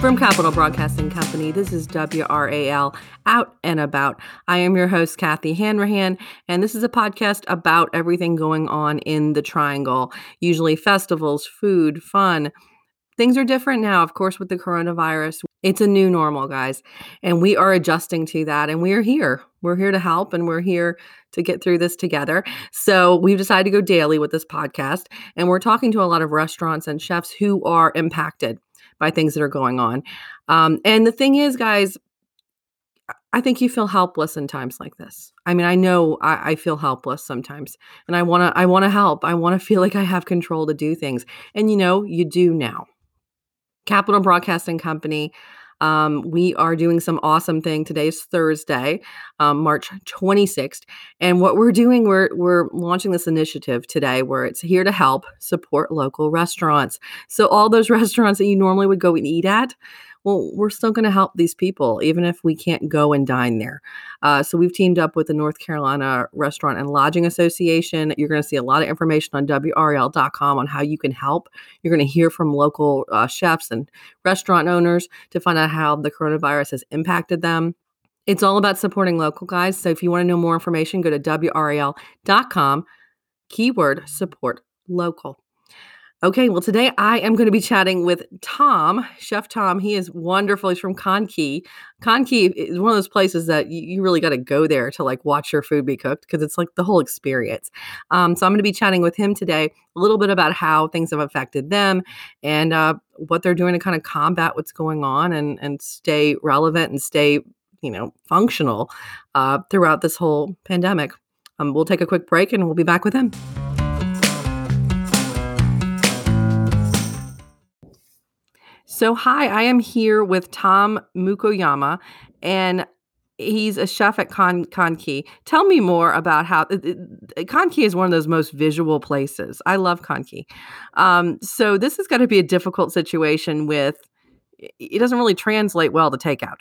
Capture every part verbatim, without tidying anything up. From Capital Broadcasting Company, this is W R A L Out and About. I am your host, Kathy Hanrahan, and this is a podcast about everything going on in the Triangle, usually festivals, food, fun. Things are different now, of course, with the coronavirus. It's a new normal, guys, and we are adjusting to that, and we are here. We're here to help, and we're here to get through this together. So we've decided to go daily with this podcast, and we're talking to a lot of restaurants and chefs who are impacted by things that are going on. Um, and the thing is, guys, I think you feel helpless in times like this. I mean, I know I, I feel helpless sometimes, and I want to I want to help. I want to feel like I have control to do things. And, you know, you do now. Capital Broadcasting Company, um, we are doing some awesome thing. Today's Thursday, um, March twenty-sixth. And what we're doing, we're, we're launching this initiative today where it's here to help support local restaurants. So all those restaurants that you normally would go and eat at, well, we're still going to help these people, even if we can't go and dine there. Uh, so we've teamed up with the North Carolina Restaurant and Lodging Association. You're going to see a lot of information on W R E L dot com on how you can help. You're going to hear from local uh, chefs and restaurant owners to find out how the coronavirus has impacted them. It's all about supporting local, guys. So if you want to know more information, go to W R E L dot com, keyword support local. Okay, well, today I am going to be chatting with Tom, Chef Tom. He is wonderful. He's from Kanki. Kanki is one of those places that you, you really got to go there to like watch your food be cooked because it's like the whole experience. Um, so I'm going to be chatting with him today a little bit about how things have affected them and uh, what they're doing to kind of combat what's going on and and stay relevant and stay, you know, functional uh, throughout this whole pandemic. Um, we'll take a quick break and we'll be back with him. So hi, I am here with Tom Mukoyama, and he's a chef at Kan- Kanki. Tell me more about how it, it, Kanki is one of those most visual places. I love Kanki. Um, so this is going to be a difficult situation with, it doesn't really translate well to takeout.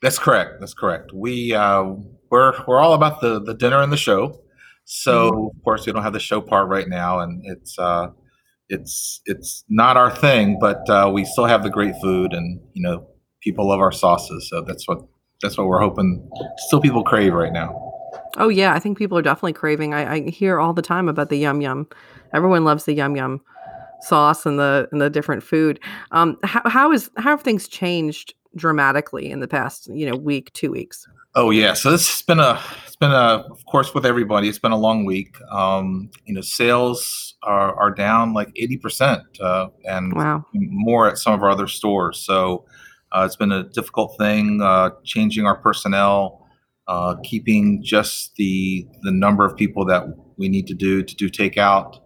That's correct. That's correct. We, uh, we're, we're all about the, the dinner and the show. So mm-hmm. Of course we don't have the show part right now, and it's, uh, It's it's not our thing, but uh, we still have the great food, and you know people love our sauces, so that's what that's what we're hoping. Still, people crave right now. Oh yeah, I think people are definitely craving. I, I hear all the time about the yum yum. Everyone loves the yum yum sauce and the and the different food. Um, how how is how have things changed dramatically in the past you know week, two weeks? Oh yeah, so this has been a it's been a of course with everybody. It's been a long week. Um, you know, sales are, are down like eighty percent uh, and wow. more at some of our other stores. So uh, it's been a difficult thing, uh, changing our personnel, uh, keeping just the the number of people that we need to do to do takeout.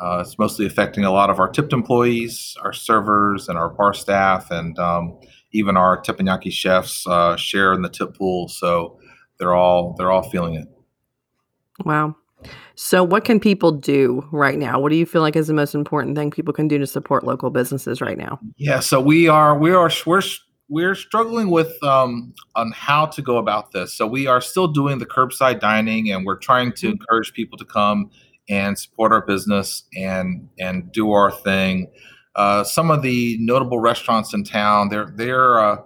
Uh, it's mostly affecting a lot of our tipped employees, our servers and our bar staff, and um, even our teppanyaki chefs uh, share in the tip pool. So they're all they're all feeling it. Wow. So what can people do right now? What do you feel like is the most important thing people can do to support local businesses right now? Yeah, so we are we are we're we're struggling with um, on how to go about this. So we are still doing the curbside dining, and we're trying to encourage people to come and support our business and and do our thing. Uh, some of the notable restaurants in town, they're they're uh,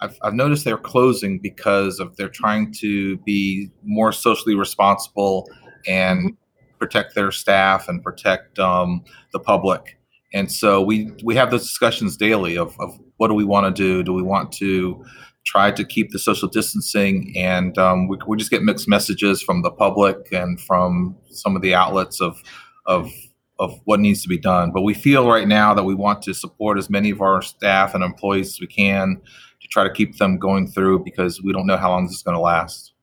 I've, I've noticed they're closing because of they're trying to be more socially responsible and protect their staff and protect um, the public. And so we we have those discussions daily of, of what do we want to do? Do we want to try to keep the social distancing? And um, we, we just get mixed messages from the public and from some of the outlets of of of what needs to be done. But we feel right now that we want to support as many of our staff and employees as we can to try to keep them going through, because we don't know how long this is going to last.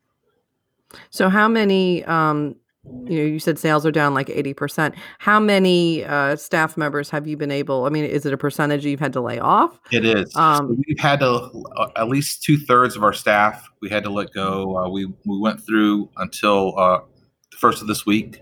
So how many, um, you know, you said sales are down like eighty percent. How many uh, staff members have you been able, I mean, is it a percentage you've had to lay off? It is. Um, so we've had to, uh, at least two thirds of our staff, we had to let go. Uh, we, we went through until uh, the first of this week.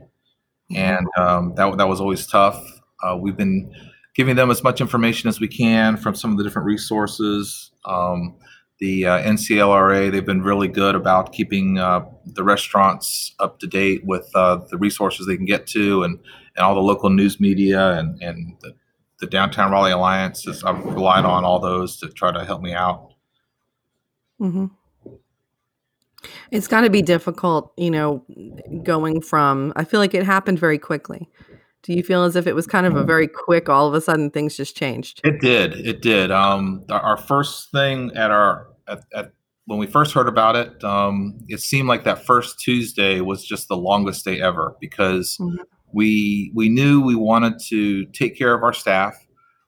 And um, that, that was always tough. Uh, we've been giving them as much information as we can from some of the different resources. Um, The uh, N C L R A, they've been really good about keeping uh, the restaurants up to date with uh, the resources they can get to, and, and all the local news media, and, and the, the Downtown Raleigh Alliance. Is, I've relied on all those to try to help me out. Mm-hmm. It's got to be difficult, you know, going from, I feel like it happened very quickly. Do you feel as if it was kind of a very quick, all of a sudden things just changed? It did. It did. Um, our first thing at our, at, at when we first heard about it, um, it seemed like that first Tuesday was just the longest day ever, because mm-hmm. we, we knew we wanted to take care of our staff.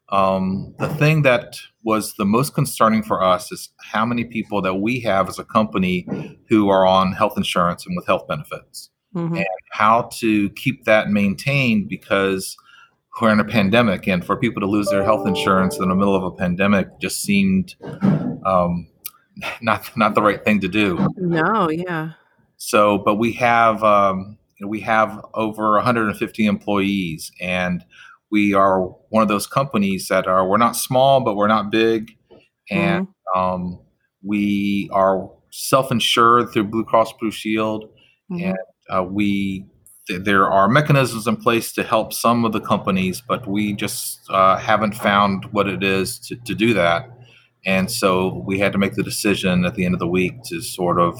Um, the thing that was the most concerning for us is how many people that we have as a company who are on health insurance and with health benefits, mm-hmm. and how to keep that maintained, because we're in a pandemic, and for people to lose their health insurance in the middle of a pandemic just seemed um, not not the right thing to do. No, yeah. So, but we have um, we have over one hundred fifty employees, and we are one of those companies that are, we're not small, but we're not big. And mm-hmm. um, we are self-insured through Blue Cross Blue Shield. Mm-hmm. And uh, we, th- there are mechanisms in place to help some of the companies, but we just uh, haven't found what it is to, to do that. And so we had to make the decision at the end of the week to sort of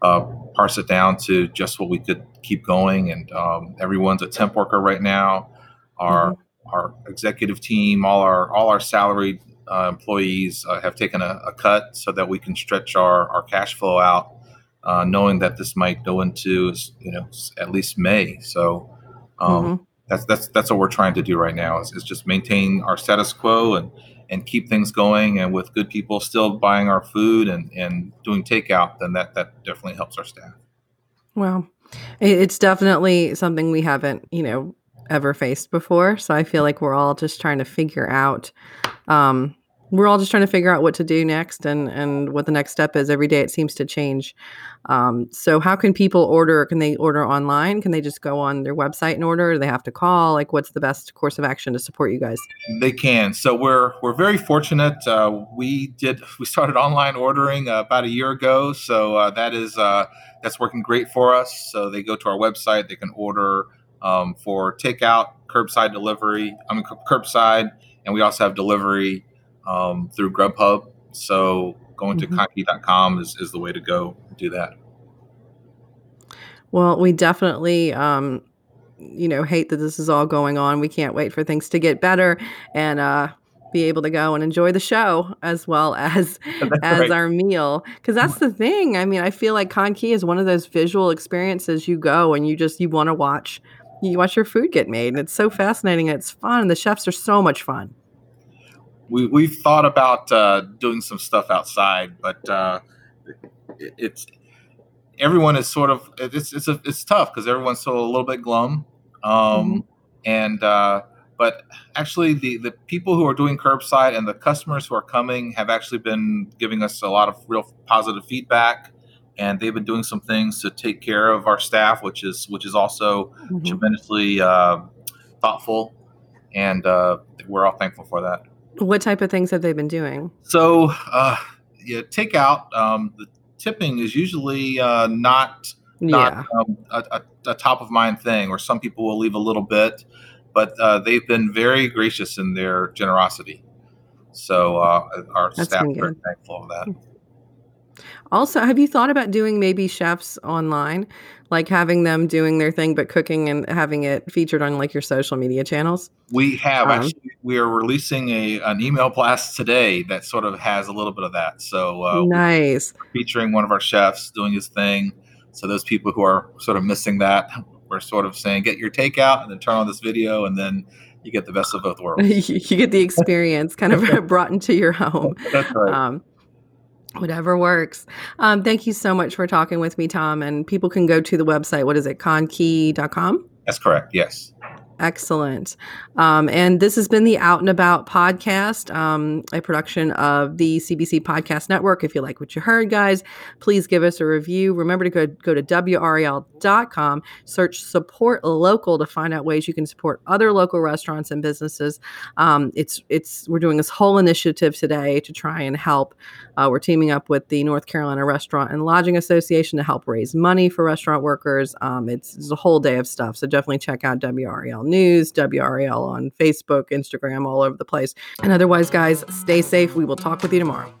uh, parse it down to just what we could keep going. And um, everyone's a temp worker right now. Our mm-hmm. our executive team, all our all our salaried uh, employees uh, have taken a, a cut so that we can stretch our, our cash flow out, uh, knowing that this might go into, you know, at least May. So um, mm-hmm. that's that's that's what we're trying to do right now is, is just maintain our status quo and, and keep things going, and with good people still buying our food and, and doing takeout, then that, that definitely helps our staff. Well, it's definitely something we haven't, you know, ever faced before. So I feel like we're all just trying to figure out, um, we're all just trying to figure out what to do next, and, and what the next step is. Every day it seems to change. Um, so how can people order? Can they order online? Can they just go on their website and order? Do they have to call? Like, what's the best course of action to support you guys? They can. So we're, we're very fortunate. Uh, we did, we started online ordering uh, about a year ago. So uh, that is, uh, that's working great for us. So they go to our website, they can order Um, for takeout, curbside delivery, I mean, curbside, and we also have delivery um, through Grubhub. So going mm-hmm. to Kanki dot com is, is the way to go do that. Well, we definitely, um, you know, hate that this is all going on. We can't wait for things to get better and uh, be able to go and enjoy the show as well as as right. our meal. Because that's the thing. I mean, I feel like Kanki is one of those visual experiences. You go and you just, you want to watch You watch your food get made, and it's so fascinating. It's fun, and the chefs are so much fun. We we've thought about uh, doing some stuff outside, but uh, it, it's everyone is sort of it's it's a, it's tough because everyone's still a little bit glum. Um, mm-hmm. And uh, but actually, the the people who are doing curbside and the customers who are coming have actually been giving us a lot of real positive feedback. And they've been doing some things to take care of our staff, which is which is also mm-hmm. tremendously uh, thoughtful, and uh, we're all thankful for that. What type of things have they been doing? So, uh, yeah, takeout. Um, the tipping is usually uh, not not yeah. um, a, a, a top of mind thing, or some people will leave a little bit, but uh, they've been very gracious in their generosity. So uh, our That's staff are thankful for that. Mm-hmm. Also, have you thought about doing maybe chefs online, like having them doing their thing, but cooking and having it featured on like your social media channels? We have. Um, actually, we are releasing a an email blast today that sort of has a little bit of that. So uh, nice. We're featuring one of our chefs doing his thing. So those people who are sort of missing that, we're sort of saying, get your takeout and then turn on this video, and then you get the best of both worlds. You get the experience kind of brought into your home. That's right. Um, Whatever works. Um, thank you so much for talking with me, Tom. And people can go to the website. What is it? Kanki dot com? That's correct. Yes. Excellent. Um, and this has been the Out and About podcast, um, a production of the C B C Podcast Network. If you like what you heard, guys, please give us a review. Remember to go, go to W R E L dot com, search Support Local to find out ways you can support other local restaurants and businesses. Um, it's it's we're doing this whole initiative today to try and help. Uh, we're teaming up with the North Carolina Restaurant and Lodging Association to help raise money for restaurant workers. Um, it's, it's a whole day of stuff. So definitely check out W R E L News, W R A L on Facebook, Instagram, all over the place. And otherwise, guys, stay safe. We will talk with you tomorrow.